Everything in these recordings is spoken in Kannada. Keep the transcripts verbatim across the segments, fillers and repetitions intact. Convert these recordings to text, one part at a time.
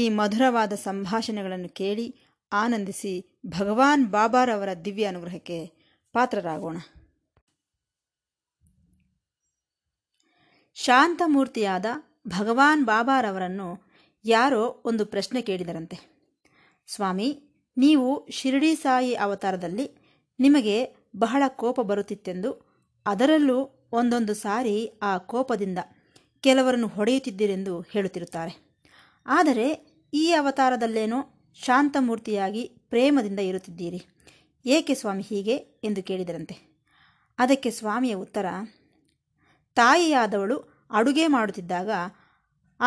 ಈ ಮಧುರವಾದ ಸಂಭಾಷಣೆಗಳನ್ನು ಕೇಳಿ ಆನಂದಿಸಿ ಭಗವಾನ್ ಬಾಬಾರವರ ದಿವ್ಯ ಅನುಗ್ರಹಕ್ಕೆ ಪಾತ್ರರಾಗೋಣ. ಶಾಂತಮೂರ್ತಿಯಾದ ಭಗವಾನ್ ಬಾಬಾರವರನ್ನು ಯಾರೋ ಒಂದು ಪ್ರಶ್ನೆ ಕೇಳಿದರಂತೆ, ಸ್ವಾಮಿ, ನೀವು ಶಿರಡಿ ಸಾಯಿ ಅವತಾರದಲ್ಲಿ ನಿಮಗೆ ಬಹಳ ಕೋಪ ಬರುತ್ತಿತ್ತೆಂದು, ಅದರಲ್ಲೂ ಒಂದೊಂದು ಸಾರಿ ಆ ಕೋಪದಿಂದ ಕೆಲವರನ್ನು ಹೊಡೆಯುತ್ತಿದ್ದೀರೆಂದು ಹೇಳುತ್ತಿರುತ್ತಾರೆ. ಆದರೆ ಈ ಅವತಾರದಲ್ಲೇನೋ ಶಾಂತಮೂರ್ತಿಯಾಗಿ ಪ್ರೇಮದಿಂದ ಇರುತ್ತಿದ್ದೀರಿ, ಏಕೆ ಸ್ವಾಮಿ ಹೀಗೆ ಎಂದು ಕೇಳಿದರಂತೆ. ಅದಕ್ಕೆ ಸ್ವಾಮಿಯ ಉತ್ತರ, ತಾಯಿಯಾದವಳು ಅಡುಗೆ ಮಾಡುತ್ತಿದ್ದಾಗ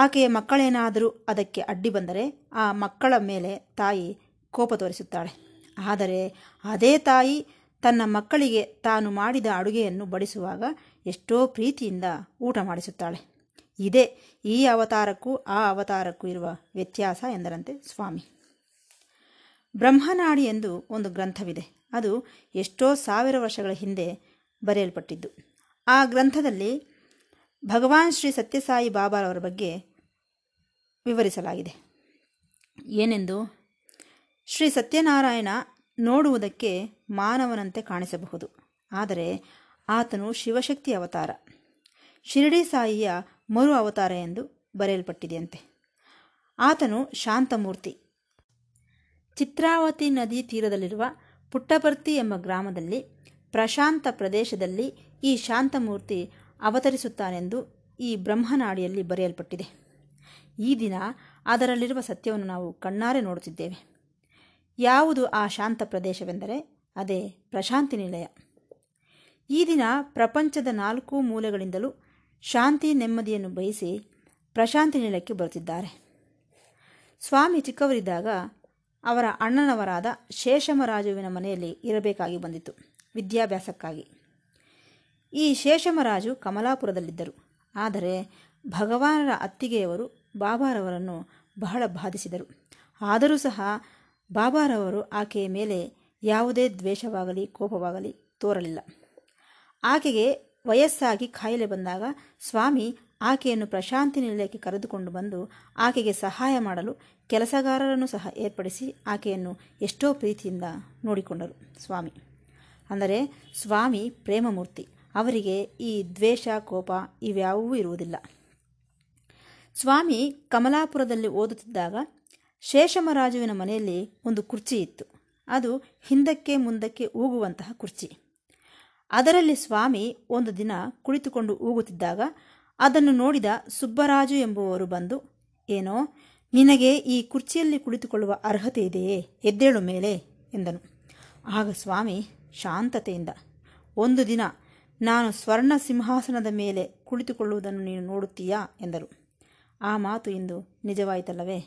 ಆಕೆಯ ಮಕ್ಕಳೇನಾದರೂ ಅದಕ್ಕೆ ಅಡ್ಡಿ ಬಂದರೆ ಆ ಮಕ್ಕಳ ಮೇಲೆ ತಾಯಿ ಕೋಪ ತೋರಿಸುತ್ತಾಳೆ. ಆದರೆ ಅದೇ ತಾಯಿ ತನ್ನ ಮಕ್ಕಳಿಗೆ ತಾನು ಮಾಡಿದ ಅಡುಗೆಯನ್ನು ಬಡಿಸುವಾಗ ಎಷ್ಟೋ ಪ್ರೀತಿಯಿಂದ ಊಟ ಮಾಡಿಸುತ್ತಾಳೆ. ಇದೇ ಈ ಅವತಾರಕ್ಕೂ ಆ ಅವತಾರಕ್ಕೂ ಇರುವ ವ್ಯತ್ಯಾಸ ಎಂದರಂತೆ ಸ್ವಾಮಿ. ಬ್ರಹ್ಮನಾಡಿ ಎಂದು ಒಂದು ಗ್ರಂಥವಿದೆ. ಅದು ಎಷ್ಟೋ ಸಾವಿರ ವರ್ಷಗಳ ಹಿಂದೆ ಬರೆಯಲ್ಪಟ್ಟಿದ್ದು. ಆ ಗ್ರಂಥದಲ್ಲಿ ಭಗವಾನ್ ಶ್ರೀ ಸತ್ಯಸಾಯಿ ಬಾಬಾರವರ ಬಗ್ಗೆ ವಿವರಿಸಲಾಗಿದೆ. ಏನೆಂದು, ಶ್ರೀ ಸತ್ಯನಾರಾಯಣ ನೋಡುವುದಕ್ಕೆ ಮಾನವನಂತೆ ಕಾಣಿಸಬಹುದು, ಆದರೆ ಆತನು ಶಿವಶಕ್ತಿ ಅವತಾರ, ಶಿರಡಿ ಸಾಯಿಯ ಮರು ಅವತಾರ ಎಂದು ಬರೆಯಲ್ಪಟ್ಟಿದೆಯಂತೆ. ಆತನು ಶಾಂತಮೂರ್ತಿ. ಚಿತ್ರಾವತಿ ನದಿ ತೀರದಲ್ಲಿರುವ ಪುಟ್ಟಪರ್ತಿ ಎಂಬ ಗ್ರಾಮದಲ್ಲಿ ಪ್ರಶಾಂತ ಪ್ರದೇಶದಲ್ಲಿ ಈ ಶಾಂತಮೂರ್ತಿ ಅವತರಿಸುತ್ತಾನೆಂದು ಈ ಬ್ರಹ್ಮನಾಡಿಯಲ್ಲಿ ಬರೆಯಲ್ಪಟ್ಟಿದೆ. ಈ ದಿನ ಅದರಲ್ಲಿರುವ ಸತ್ಯವನ್ನು ನಾವು ಕಣ್ಣಾರೆ ನೋಡುತ್ತಿದ್ದೇವೆ. ಯಾವುದು ಆ ಶಾಂತ ಪ್ರದೇಶವೆಂದರೆ ಅದೇ ಪ್ರಶಾಂತಿನಿಲಯ. ಈ ದಿನ ಪ್ರಪಂಚದ ನಾಲ್ಕು ಮೂಲೆಗಳಿಂದಲೂ ಶಾಂತಿ ನೆಮ್ಮದಿಯನ್ನು ಬಯಸಿ ಪ್ರಶಾಂತಿ ನಿಲಯಕ್ಕೆ ಬರುತ್ತಿದ್ದಾರೆ. ಸ್ವಾಮಿ ಚಿಕ್ಕವರಿದ್ದಾಗ ಅವರ ಅಣ್ಣನವರಾದ ಶೇಷಮರಾಜುವಿನ ಮನೆಯಲ್ಲಿ ಇರಬೇಕಾಗಿ ಬಂದಿತು, ವಿದ್ಯಾಭ್ಯಾಸಕ್ಕಾಗಿ. ಈ ಶೇಷಮರಾಜು ಕಮಲಾಪುರದಲ್ಲಿದ್ದರು. ಆದರೆ ಭಗವಾನರ ಅತ್ತಿಗೆಯವರು ಬಾಬಾರವರನ್ನು ಬಹಳ ಬಾಧಿಸಿದರು. ಆದರೂ ಸಹ ಬಾಬಾರವರು ಆಕೆಯ ಮೇಲೆ ಯಾವುದೇ ದ್ವೇಷವಾಗಲಿ ಕೋಪವಾಗಲಿ ತೋರಲಿಲ್ಲ. ಆಕೆಗೆ ವಯಸ್ಸಾಗಿ ಕಾಯಿಲೆ ಬಂದಾಗ ಸ್ವಾಮಿ ಆಕೆಯನ್ನು ಪ್ರಶಾಂತಿ ನಿಲಯಕ್ಕೆ ಕರೆದುಕೊಂಡು ಬಂದು ಆಕೆಗೆ ಸಹಾಯ ಮಾಡಲು ಕೆಲಸಗಾರರನ್ನು ಸಹ ಏರ್ಪಡಿಸಿ ಆಕೆಯನ್ನು ಎಷ್ಟೋ ಪ್ರೀತಿಯಿಂದ ನೋಡಿಕೊಂಡರು ಸ್ವಾಮಿ. ಅಂದರೆ ಸ್ವಾಮಿ ಪ್ರೇಮಮೂರ್ತಿ. ಅವರಿಗೆ ಈ ದ್ವೇಷ ಕೋಪ ಇವ್ಯಾವೂ ಇರುವುದಿಲ್ಲ. ಸ್ವಾಮಿ ಕಮಲಾಪುರದಲ್ಲಿ ಓದುತ್ತಿದ್ದಾಗ ಶೇಷಮರಾಜುವಿನ ಮನೆಯಲ್ಲಿ ಒಂದು ಕುರ್ಚಿ ಇತ್ತು. ಅದು ಹಿಂದಕ್ಕೆ ಮುಂದಕ್ಕೆ ಊಗುವಂತಹ ಕುರ್ಚಿ. ಅದರಲ್ಲಿ ಸ್ವಾಮಿ ಒಂದು ದಿನ ಕುಳಿತುಕೊಂಡು ಊಗುತ್ತಿದ್ದಾಗ ಅದನ್ನು ನೋಡಿದ ಸುಬ್ಬರಾಜು ಎಂಬುವರು ಬಂದು, ಏನೋ ನಿನಗೆ ಈ ಕುರ್ಚಿಯಲ್ಲಿ ಕುಳಿತುಕೊಳ್ಳುವ ಅರ್ಹತೆ ಇದೆಯೇ, ಎದ್ದೇಳು ಮೇಲೆ ಎಂದನು. ಆಗ ಸ್ವಾಮಿ ಶಾಂತತೆಯಿಂದ, ಒಂದು ದಿನ ನಾನು ಸ್ವರ್ಣ ಸಿಂಹಾಸನದ ಮೇಲೆ ಕುಳಿತುಕೊಳ್ಳುವುದನ್ನು ನೀನು ನೋಡುತ್ತೀಯಾ ಎಂದರು. ಆ ಮಾತು ಇಂದು ನಿಜವಾಯಿತಲ್ಲವೇ.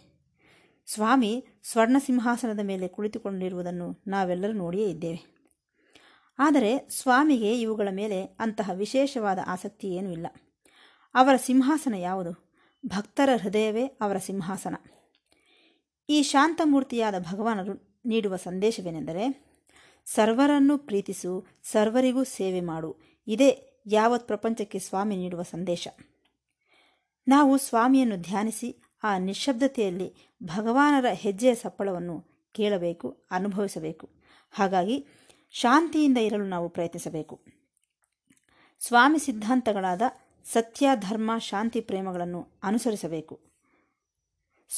ಸ್ವಾಮಿ ಸ್ವರ್ಣ ಸಿಂಹಾಸನದ ಮೇಲೆ ಕುಳಿತುಕೊಂಡಿರುವುದನ್ನು ನಾವೆಲ್ಲರೂ ನೋಡಿಯೇ ಇದ್ದೇವೆ. ಆದರೆ ಸ್ವಾಮಿಗೆ ಇವುಗಳ ಮೇಲೆ ಅಂತಹ ವಿಶೇಷವಾದ ಆಸಕ್ತಿ ಏನೂ ಇಲ್ಲ. ಅವರ ಸಿಂಹಾಸನ ಯಾವುದು? ಭಕ್ತರ ಹೃದಯವೇ ಅವರ ಸಿಂಹಾಸನ. ಈ ಶಾಂತಮೂರ್ತಿಯಾದ ಭಗವಾನರು ನೀಡುವ ಸಂದೇಶವೇನೆಂದರೆ, ಸರ್ವರನ್ನು ಪ್ರೀತಿಸು, ಸರ್ವರಿಗೂ ಸೇವೆ ಮಾಡು. ಇದೇ ಯಾವತ್ ಪ್ರಪಂಚಕ್ಕೆ ಸ್ವಾಮಿ ನೀಡುವ ಸಂದೇಶ. ನಾವು ಸ್ವಾಮಿಯನ್ನು ಧ್ಯಾನಿಸಿ ಆ ನಿಶ್ಶಬ್ದತೆಯಲ್ಲಿ ಭಗವಾನರ ಹೆಜ್ಜೆಯ ಸಪ್ಪಳವನ್ನು ಕೇಳಬೇಕು, ಅನುಭವಿಸಬೇಕು. ಹಾಗಾಗಿ ಶಾಂತಿಯಿಂದ ಇರಲು ನಾವು ಪ್ರಯತ್ನಿಸಬೇಕು. ಸ್ವಾಮಿ ಸಿದ್ಧಾಂತಗಳಾದ ಸತ್ಯ, ಧರ್ಮ, ಶಾಂತಿ, ಪ್ರೇಮಗಳನ್ನು ಅನುಸರಿಸಬೇಕು.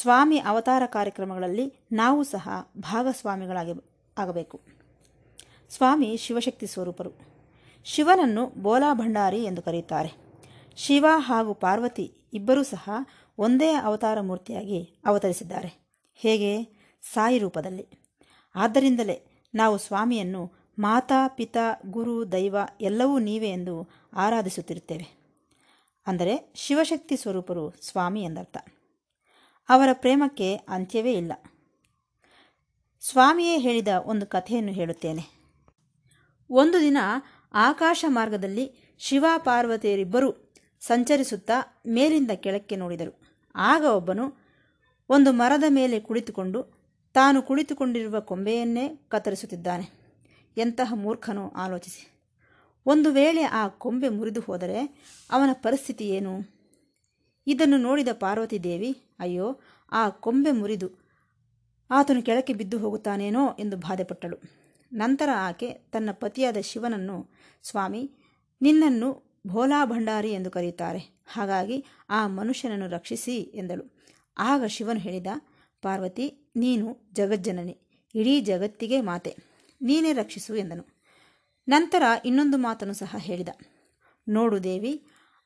ಸ್ವಾಮಿ ಅವತಾರ ಕಾರ್ಯಕ್ರಮಗಳಲ್ಲಿ ನಾವು ಸಹ ಭಾಗಸ್ವಾಮಿಗಳಾಗಿ ಆಗಬೇಕು. ಸ್ವಾಮಿ ಶಿವಶಕ್ತಿ ಸ್ವರೂಪರು. ಶಿವನನ್ನು ಬೋಲಾ ಭಂಡಾರಿ ಎಂದು ಕರೆಯುತ್ತಾರೆ. ಶಿವ ಹಾಗೂ ಪಾರ್ವತಿ ಇಬ್ಬರೂ ಸಹ ಒಂದೇ ಅವತಾರ ಮೂರ್ತಿಯಾಗಿ ಅವತರಿಸಿದ್ದಾರೆ. ಹೇಗೆ? ಸಾಯಿ ರೂಪದಲ್ಲಿ. ಆದ್ದರಿಂದಲೇ ನಾವು ಸ್ವಾಮಿಯನ್ನು ಮಾತಾ, ಪಿತಾ, ಗುರು, ದೈವ ಎಲ್ಲವೂ ನೀವೇ ಎಂದು ಆರಾಧಿಸುತ್ತಿರುತ್ತೇವೆ. ಅಂದರೆ ಶಿವಶಕ್ತಿ ಸ್ವರೂಪರು ಸ್ವಾಮಿ ಎಂದರ್ಥ. ಅವರ ಪ್ರೇಮಕ್ಕೆ ಅಂತ್ಯವೇ ಇಲ್ಲ. ಸ್ವಾಮಿಯೇ ಹೇಳಿದ ಒಂದು ಕಥೆಯನ್ನು ಹೇಳುತ್ತೇನೆ. ಒಂದು ದಿನ ಆಕಾಶ ಮಾರ್ಗದಲ್ಲಿ ಶಿವ ಪಾರ್ವತಿಯರಿಬ್ಬರು ಸಂಚರಿಸುತ್ತಾ ಮೇಲಿಂದ ಕೆಳಕ್ಕೆ ನೋಡಿದರು. ಆಗ ಒಬ್ಬನು ಒಂದು ಮರದ ಮೇಲೆ ಕುಳಿತುಕೊಂಡು ತಾನು ಕುಳಿತುಕೊಂಡಿರುವ ಕೊಂಬೆಯನ್ನೇ ಕತ್ತರಿಸುತ್ತಿದ್ದಾನೆ. ಎಂತಹ ಮೂರ್ಖನು ಆಲೋಚಿಸಿ. ಒಂದು ವೇಳೆ ಆ ಕೊಂಬೆ ಮುರಿದು ಹೋದರೆ ಅವನ ಪರಿಸ್ಥಿತಿ ಏನು? ಇದನ್ನು ನೋಡಿದ ಪಾರ್ವತಿ ದೇವಿ ಅಯ್ಯೋ ಆ ಕೊಂಬೆ ಮುರಿದು ಆತನು ಕೆಳಕ್ಕೆ ಬಿದ್ದು ಹೋಗುತ್ತಾನೇನೋ ಎಂದು ಬಾಧೆಪಟ್ಟಳು. ನಂತರ ಆಕೆ ತನ್ನ ಪತಿಯಾದ ಶಿವನನ್ನು, ಸ್ವಾಮಿ, ನಿನ್ನನ್ನು ಭೋಲಾ ಭಂಡಾರಿ ಎಂದು ಕರೆಯುತ್ತಾರೆ, ಹಾಗಾಗಿ ಆ ಮನುಷ್ಯನನ್ನು ರಕ್ಷಿಸಿ ಎಂದಳು. ಆಗ ಶಿವನು ಹೇಳಿದ, ಪಾರ್ವತಿ, ನೀನು ಜಗಜ್ಜನನಿ, ಇಡೀ ಜಗತ್ತಿಗೆ ಮಾತೆ, ನೀನೇ ರಕ್ಷಿಸು ಎಂದನು. ನಂತರ ಇನ್ನೊಂದು ಮಾತನ್ನು ಸಹ ಹೇಳಿದ. ನೋಡು ದೇವಿ,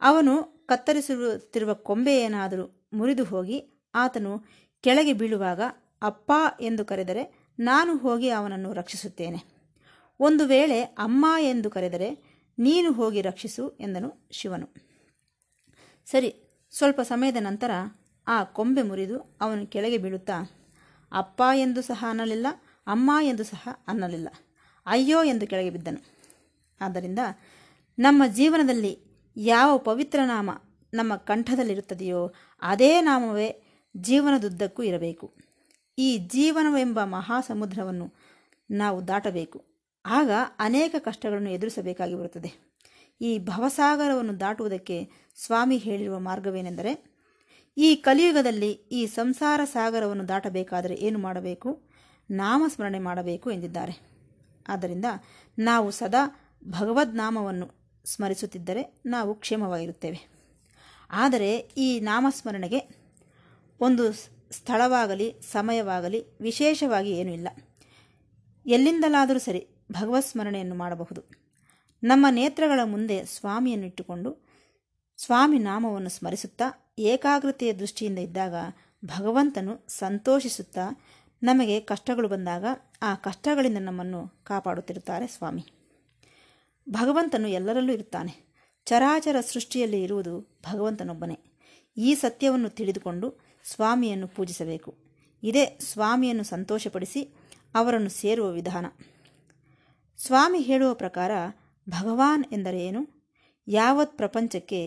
ಅವನು ಕತ್ತರಿಸುತ್ತಿರುವ ಕೊಂಬೆ ಏನಾದರೂ ಮುರಿದು ಹೋಗಿ ಆತನು ಕೆಳಗೆ ಬೀಳುವಾಗ ಅಪ್ಪ ಎಂದು ಕರೆದರೆ ನಾನು ಹೋಗಿ ಅವನನ್ನು ರಕ್ಷಿಸುತ್ತೇನೆ. ಒಂದು ವೇಳೆ ಅಮ್ಮ ಎಂದು ಕರೆದರೆ ನೀನು ಹೋಗಿ ರಕ್ಷಿಸು ಎಂದನು ಶಿವನು. ಸರಿ, ಸ್ವಲ್ಪ ಸಮಯದ ನಂತರ ಆ ಕೊಂಬೆ ಮುರಿದು ಅವನು ಕೆಳಗೆ ಬೀಳುತ್ತಾ ಅಪ್ಪ ಎಂದು ಸಹ ಅನ್ನಲಿಲ್ಲ, ಅಮ್ಮ ಎಂದು ಸಹ ಅನ್ನಲಿಲ್ಲ, ಅಯ್ಯೋ ಎಂದು ಕೆಳಗೆ ಬಿದ್ದನು. ಆದ್ದರಿಂದ ನಮ್ಮ ಜೀವನದಲ್ಲಿ ಯಾವ ಪವಿತ್ರ ನಾಮ ನಮ್ಮ ಕಂಠದಲ್ಲಿರುತ್ತದೆಯೋ ಅದೇ ನಾಮವೇ ಜೀವನದುದ್ದಕ್ಕೂ ಇರಬೇಕು. ಈ ಜೀವನವೆಂಬ ಮಹಾಸಮುದ್ರವನ್ನು ನಾವು ದಾಟಬೇಕು. ಆಗ ಅನೇಕ ಕಷ್ಟಗಳನ್ನು ಎದುರಿಸಬೇಕಾಗಿ ಬರುತ್ತದೆ. ಈ ಭವಸಾಗರವನ್ನು ದಾಟುವುದಕ್ಕೆ ಸ್ವಾಮಿ ಹೇಳಿರುವ ಮಾರ್ಗವೇನೆಂದರೆ, ಈ ಕಲಿಯುಗದಲ್ಲಿ ಈ ಸಂಸಾರ ಸಾಗರವನ್ನು ದಾಟಬೇಕಾದರೆ ಏನು ಮಾಡಬೇಕು? ನಾಮಸ್ಮರಣೆ ಮಾಡಬೇಕು ಎಂದಿದ್ದಾರೆ. ಆದ್ದರಿಂದ ನಾವು ಸದಾ ಭಗವದ್ನಾಮವನ್ನು ಸ್ಮರಿಸುತ್ತಿದ್ದರೆ ನಾವು ಕ್ಷೇಮವಾಗಿರುತ್ತೇವೆ. ಆದರೆ ಈ ನಾಮಸ್ಮರಣೆಗೆ ಒಂದು ಸ್ಥಳವಾಗಲಿ ಸಮಯವಾಗಲಿ ವಿಶೇಷವಾಗಿ ಏನೂ ಇಲ್ಲ. ಎಲ್ಲಿಂದಲಾದರೂ ಸರಿ ಭಗವತ್ ಸ್ಮರಣೆಯನ್ನು ಮಾಡಬಹುದು. ನಮ್ಮ ನೇತ್ರಗಳ ಮುಂದೆ ಸ್ವಾಮಿಯನ್ನು ಇಟ್ಟುಕೊಂಡು ಸ್ವಾಮಿ ನಾಮವನ್ನು ಸ್ಮರಿಸುತ್ತಾ ಏಕಾಗ್ರತೆಯ ದೃಷ್ಟಿಯಿಂದ ಇದ್ದಾಗ ಭಗವಂತನು ಸಂತೋಷಿಸುತ್ತಾ, ನಮಗೆ ಕಷ್ಟಗಳು ಬಂದಾಗ ಆ ಕಷ್ಟಗಳಿಂದ ನಮ್ಮನ್ನು ಕಾಪಾಡುತ್ತಿರುತ್ತಾರೆ ಸ್ವಾಮಿ. ಭಗವಂತನು ಎಲ್ಲರಲ್ಲೂ ಇರುತ್ತಾನೆ. ಚರಾಚರ ಸೃಷ್ಟಿಯಲ್ಲಿ ಇರುವುದು ಭಗವಂತನೊಬ್ಬನೇ. ಈ ಸತ್ಯವನ್ನು ತಿಳಿದುಕೊಂಡು ಸ್ವಾಮಿಯನ್ನು ಪೂಜಿಸಬೇಕು. ಇದೇ ಸ್ವಾಮಿಯನ್ನು ಸಂತೋಷಪಡಿಸಿ ಅವರನ್ನು ಸೇರುವ ವಿಧಾನ. ಸ್ವಾಮಿ ಹೇಳುವ ಪ್ರಕಾರ ಭಗವಾನ್ ಎಂದರೆ ಏನು? ಯಾವತ್ ಪ್ರಪಂಚಕ್ಕೆ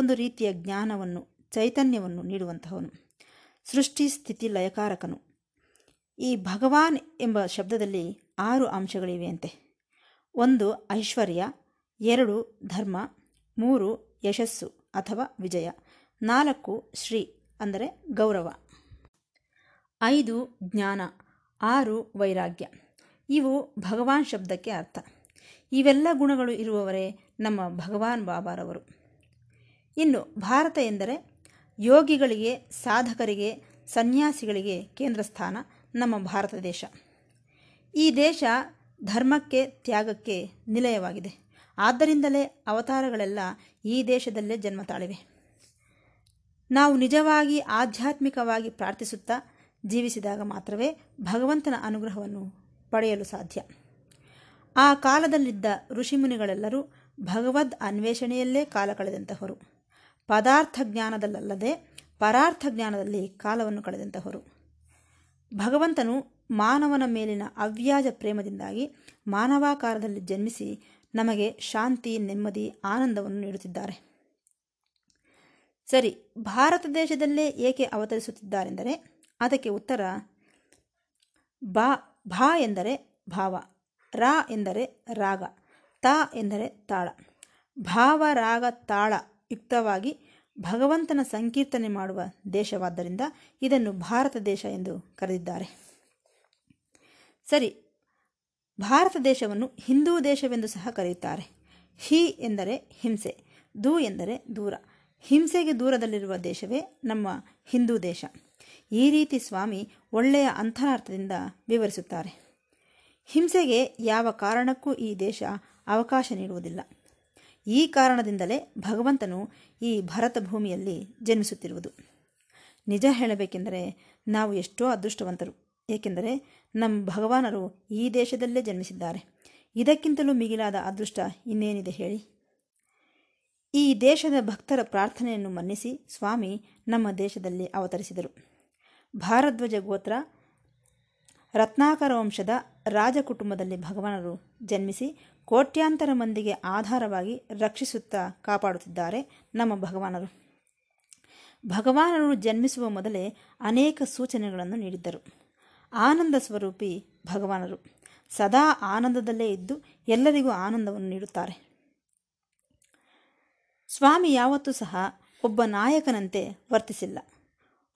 ಒಂದು ರೀತಿಯ ಜ್ಞಾನವನ್ನು, ಚೈತನ್ಯವನ್ನು ನೀಡುವಂತಹವನು, ಸೃಷ್ಟಿ ಸ್ಥಿತಿ ಲಯಕಾರಕನು. ಈ ಭಗವಾನ್ ಎಂಬ ಶಬ್ದದಲ್ಲಿ ಆರು ಅಂಶಗಳಿವೆಯಂತೆ. ಒಂದು ಐಶ್ವರ್ಯ, ಎರಡು ಧರ್ಮ, ಮೂರು ಯಶಸ್ಸು ಅಥವಾ ವಿಜಯ, ನಾಲ್ಕು ಶ್ರೀ ಅಂದರೆ ಗೌರವ, ಐದು ಜ್ಞಾನ, ಆರು ವೈರಾಗ್ಯ. ಇವು ಭಗವಾನ್ ಶಬ್ದಕ್ಕೆ ಅರ್ಥ. ಇವೆಲ್ಲ ಗುಣಗಳು ಇರುವವರೇ ನಮ್ಮ ಭಗವಾನ್ ಬಾಬಾರವರು. ಇನ್ನು ಭಾರತ ಎಂದರೆ ಯೋಗಿಗಳಿಗೆ, ಸಾಧಕರಿಗೆ, ಸನ್ಯಾಸಿಗಳಿಗೆ ಕೇಂದ್ರ ಸ್ಥಾನ ನಮ್ಮ ಭಾರತ ದೇಶ. ಈ ದೇಶ ಧರ್ಮಕ್ಕೆ, ತ್ಯಾಗಕ್ಕೆ ನಿಲಯವಾಗಿದೆ. ಆದ್ದರಿಂದಲೇ ಅವತಾರಗಳೆಲ್ಲ ಈ ದೇಶದಲ್ಲೇ ಜನ್ಮ ತಾಳಿವೆ. ನಾವು ನಿಜವಾಗಿ ಆಧ್ಯಾತ್ಮಿಕವಾಗಿ ಪ್ರಾರ್ಥಿಸುತ್ತಾ ಜೀವಿಸಿದಾಗ ಮಾತ್ರವೇ ಭಗವಂತನ ಅನುಗ್ರಹವನ್ನು ಪಡೆಯಲು ಸಾಧ್ಯ. ಆ ಕಾಲದಲ್ಲಿದ್ದ ಋಷಿಮುನಿಗಳೆಲ್ಲರೂ ಭಗವದ್ ಅನ್ವೇಷಣೆಯಲ್ಲೇ ಕಾಲ ಕಳೆದಂತಹವರು. ಪದಾರ್ಥ ಜ್ಞಾನದಲ್ಲಲ್ಲದೆ ಪರಾರ್ಥ ಜ್ಞಾನದಲ್ಲಿ ಕಾಲವನ್ನು ಕಳೆದಂತಹವರು. ಭಗವಂತನು ಮಾನವನ ಮೇಲಿನ ಅವ್ಯಾಜ ಪ್ರೇಮದಿಂದಾಗಿ ಮಾನವಾಕಾರದಲ್ಲಿ ಜನ್ಮಿಸಿ ನಮಗೆ ಶಾಂತಿ, ನೆಮ್ಮದಿ, ಆನಂದವನ್ನು ನೀಡುತ್ತಿದ್ದಾರೆ. ಸರಿ, ಭಾರತ ದೇಶದಲ್ಲೇ ಏಕೆ ಅವತರಿಸುತ್ತಿದ್ದಾರೆಂದರೆ ಅದಕ್ಕೆ ಉತ್ತರ ಬಾ ಭಾ ಎಂದರೆ ಭಾವ, ರಾ ಎಂದರೆ ರಾಗ, ತಾ ಎಂದರೆ ತಾಳ. ಭಾವ ರಾಗ ತಾಳ ಯುಕ್ತವಾಗಿ ಭಗವಂತನ ಸಂಕೀರ್ತನೆ ಮಾಡುವ ದೇಶವಾದ್ದರಿಂದ ಇದನ್ನು ಭಾರತ ದೇಶ ಎಂದು ಕರೆದಿದ್ದಾರೆ. ಸರಿ, ಭಾರತ ದೇಶವನ್ನು ಹಿಂದೂ ದೇಶವೆಂದು ಸಹ ಕರೆಯುತ್ತಾರೆ. ಹಿ ಎಂದರೆ ಹಿಂಸೆ, ದು ಎಂದರೆ ದೂರ. ಹಿಂಸೆಗೆ ದೂರದಲ್ಲಿರುವ ದೇಶವೇ ನಮ್ಮ ಹಿಂದೂ ದೇಶ. ಈ ರೀತಿ ಸ್ವಾಮಿ ಒಳ್ಳೆಯ ಅಂತರಾರ್ಥದಿಂದ ವಿವರಿಸುತ್ತಾರೆ. ಹಿಂಸೆಗೆ ಯಾವ ಕಾರಣಕ್ಕೂ ಈ ದೇಶ ಅವಕಾಶ ನೀಡುವುದಿಲ್ಲ. ಈ ಕಾರಣದಿಂದಲೇ ಭಗವಂತನು ಈ ಭರತ ಭೂಮಿಯಲ್ಲಿ ಜನ್ಮಿಸುತ್ತಿರುವುದು. ನಿಜ ಹೇಳಬೇಕೆಂದರೆ ನಾವು ಎಷ್ಟೋ ಅದೃಷ್ಟವಂತರು. ಏಕೆಂದರೆ ನಮ್ಮ ಭಗವಾನರು ಈ ದೇಶದಲ್ಲೇ ಜನ್ಮಿಸಿದ್ದಾರೆ. ಇದಕ್ಕಿಂತಲೂ ಮಿಗಿಲಾದ ಅದೃಷ್ಟ ಇನ್ನೇನಿದೆ ಹೇಳಿ? ಈ ದೇಶದ ಭಕ್ತರ ಪ್ರಾರ್ಥನೆಯನ್ನು ಮನ್ನಿಸಿ ಸ್ವಾಮಿ ನಮ್ಮ ದೇಶದಲ್ಲಿ ಅವತರಿಸಿದರು. ಭಾರದ್ವಾಜ ಗೋತ್ರ ರತ್ನಾಕರ ವಂಶದ ರಾಜಕುಟುಂಬದಲ್ಲಿ ಭಗವಾನರು ಜನ್ಮಿಸಿ ಕೋಟ್ಯಾಂತರ ಮಂದಿಗೆ ಆಧಾರವಾಗಿ ರಕ್ಷಿಸುತ್ತಾ ಕಾಪಾಡುತ್ತಿದ್ದಾರೆ ನಮ್ಮ ಭಗವಾನರು. ಭಗವಾನರು ಜನ್ಮಿಸುವ ಮೊದಲೇ ಅನೇಕ ಸೂಚನೆಗಳನ್ನು ನೀಡಿದ್ದರು. ಆನಂದ ಸ್ವರೂಪಿ ಭಗವಾನರು ಸದಾ ಆನಂದದಲ್ಲೇ ಇದ್ದು ಎಲ್ಲರಿಗೂ ಆನಂದವನ್ನು ನೀಡುತ್ತಾರೆ. ಸ್ವಾಮಿ ಯಾವತ್ತೂ ಸಹ ಒಬ್ಬ ನಾಯಕನಂತೆ ವರ್ತಿಸಿಲ್ಲ,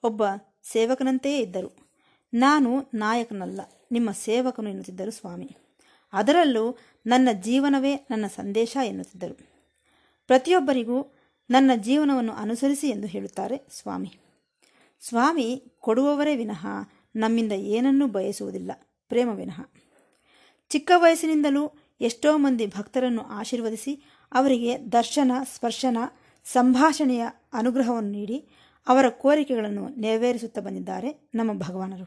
ಒಬ್ಬ ಸೇವಕನಂತೆಯೇ ಇದ್ದರು. ನಾನು ನಾಯಕನಲ್ಲ, ನಿಮ್ಮ ಸೇವಕನು ಎನ್ನುತ್ತಿದ್ದರು ಸ್ವಾಮಿ. ಅದರಲ್ಲೂ ನನ್ನ ಜೀವನವೇ ನನ್ನ ಸಂದೇಶ ಎನ್ನುತ್ತಿದ್ದರು. ಪ್ರತಿಯೊಬ್ಬರಿಗೂ ನನ್ನ ಜೀವನವನ್ನು ಅನುಸರಿಸಿ ಎಂದು ಹೇಳುತ್ತಾರೆ ಸ್ವಾಮಿ. ಸ್ವಾಮಿ ಕೊಡುವವರೇ ವಿನಃ ನಮ್ಮಿಂದ ಏನನ್ನೂ ಬಯಸುವುದಿಲ್ಲ, ಪ್ರೇಮ ವಿನಃ. ಚಿಕ್ಕ ವಯಸ್ಸಿನಿಂದಲೂ ಎಷ್ಟೋ ಮಂದಿ ಭಕ್ತರನ್ನು ಆಶೀರ್ವದಿಸಿ ಅವರಿಗೆ ದರ್ಶನ, ಸ್ಪರ್ಶನ, ಸಂಭಾಷಣೆಯ ಅನುಗ್ರಹವನ್ನು ನೀಡಿ ಅವರ ಕೋರಿಕೆಗಳನ್ನು ನೆರವೇರಿಸುತ್ತಾ ಬಂದಿದ್ದಾರೆ ನಮ್ಮ ಭಗವಾನರು.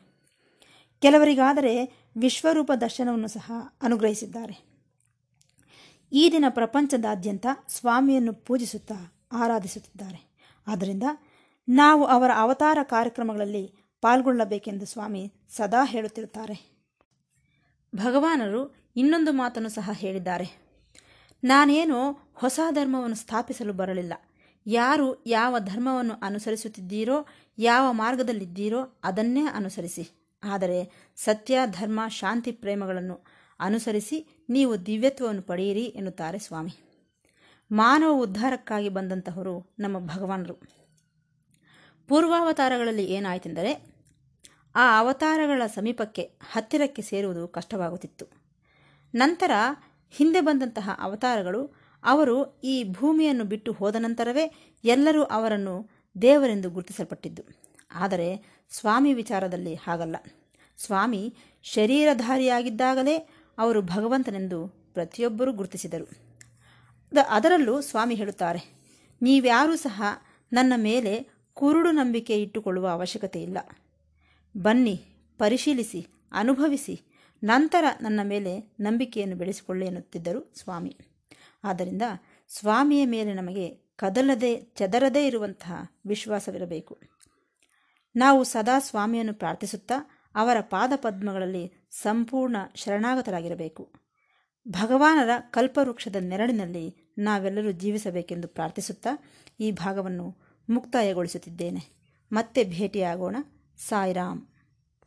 ಕೆಲವರಿಗಾದರೆ ವಿಶ್ವರೂಪ ದರ್ಶನವನ್ನು ಸಹ ಅನುಗ್ರಹಿಸಿದ್ದಾರೆ. ಈ ದಿನ ಪ್ರಪಂಚದಾದ್ಯಂತ ಸ್ವಾಮಿಯನ್ನು ಪೂಜಿಸುತ್ತಾ ಆರಾಧಿಸುತ್ತಿದ್ದಾರೆ. ಆದ್ದರಿಂದ ನಾವು ಅವರ ಅವತಾರ ಕಾರ್ಯಕ್ರಮಗಳಲ್ಲಿ ಪಾಲ್ಗೊಳ್ಳಬೇಕೆಂದು ಸ್ವಾಮಿ ಸದಾ ಹೇಳುತ್ತಿರುತ್ತಾರೆ. ಭಗವಾನರು ಇನ್ನೊಂದು ಮಾತನ್ನು ಸಹ ಹೇಳಿದ್ದಾರೆ. ನಾನೇನು ಹೊಸ ಧರ್ಮವನ್ನು ಸ್ಥಾಪಿಸಲು ಬರಲಿಲ್ಲ. ಯಾರು ಯಾವ ಧರ್ಮವನ್ನು ಅನುಸರಿಸುತ್ತಿದ್ದೀರೋ, ಯಾವ ಮಾರ್ಗದಲ್ಲಿದ್ದೀರೋ ಅದನ್ನೇ ಅನುಸರಿಸಿ. ಆದರೆ ಸತ್ಯ, ಧರ್ಮ, ಶಾಂತಿ, ಪ್ರೇಮಗಳನ್ನು ಅನುಸರಿಸಿ ನೀವು ದಿವ್ಯತ್ವವನ್ನು ಪಡೆಯಿರಿ ಎನ್ನುತ್ತಾರೆ ಸ್ವಾಮಿ. ಮಾನವ ಉದ್ಧಾರಕ್ಕಾಗಿ ಬಂದಂತಹವರು ನಮ್ಮ ಭಗವಾನರು. ಪೂರ್ವಾವತಾರಗಳಲ್ಲಿ ಏನಾಯಿತೆಂದರೆ ಆ ಅವತಾರಗಳ ಸಮೀಪಕ್ಕೆ, ಹತ್ತಿರಕ್ಕೆ ಸೇರುವುದು ಕಷ್ಟವಾಗುತ್ತಿತ್ತು. ನಂತರ ಹಿಂದೆ ಬಂದಂತಹ ಅವತಾರಗಳು ಅವರು ಈ ಭೂಮಿಯನ್ನು ಬಿಟ್ಟು ಹೋದ ನಂತರವೇ ಎಲ್ಲರೂ ಅವರನ್ನು ದೇವರೆಂದು ಗುರುತಿಸಲ್ಪಟ್ಟಿದ್ದು. ಆದರೆ ಸ್ವಾಮಿ ವಿಚಾರದಲ್ಲಿ ಹಾಗಲ್ಲ. ಸ್ವಾಮಿ ಶರೀರಧಾರಿಯಾಗಿದ್ದಾಗಲೇ ಅವರು ಭಗವಂತನೆಂದು ಪ್ರತಿಯೊಬ್ಬರೂ ಗುರುತಿಸಿದರು. ಅದರಲ್ಲೂ ಸ್ವಾಮಿ ಹೇಳುತ್ತಾರೆ, ನೀವ್ಯಾರೂ ಸಹ ನನ್ನ ಮೇಲೆ ಕುರುಡು ನಂಬಿಕೆ ಇಟ್ಟುಕೊಳ್ಳುವ ಅವಶ್ಯಕತೆ ಇಲ್ಲ. ಬನ್ನಿ, ಪರಿಶೀಲಿಸಿ, ಅನುಭವಿಸಿ, ನಂತರ ನನ್ನ ಮೇಲೆ ನಂಬಿಕೆಯನ್ನು ಬೆಳೆಸಿಕೊಳ್ಳಿ ಎನ್ನುತ್ತಿದ್ದರು ಸ್ವಾಮಿ. ಆದ್ದರಿಂದ ಸ್ವಾಮಿಯ ಮೇಲೆ ನಮಗೆ ಕದಲದೆ, ಚದರದೇ ಇರುವಂತಹ ವಿಶ್ವಾಸವಿರಬೇಕು. ನಾವು ಸದಾ ಸ್ವಾಮಿಯನ್ನು ಪ್ರಾರ್ಥಿಸುತ್ತಾ ಅವರ ಪಾದಪದ್ಮಗಳಲ್ಲಿ ಸಂಪೂರ್ಣ ಶರಣಾಗತರಾಗಿರಬೇಕು. ಭಗವಾನರ ಕಲ್ಪವೃಕ್ಷದ ನೆರಳಿನಲ್ಲಿ ನಾವೆಲ್ಲರೂ ಜೀವಿಸಬೇಕೆಂದು ಪ್ರಾರ್ಥಿಸುತ್ತಾ ಈ ಭಾಗವನ್ನು ಮುಕ್ತಾಯಗೊಳಿಸುತ್ತಿದ್ದೇನೆ. ಮತ್ತೆ ಭೇಟಿಯಾಗೋಣ. ಸಾಯಿರಾಮ್.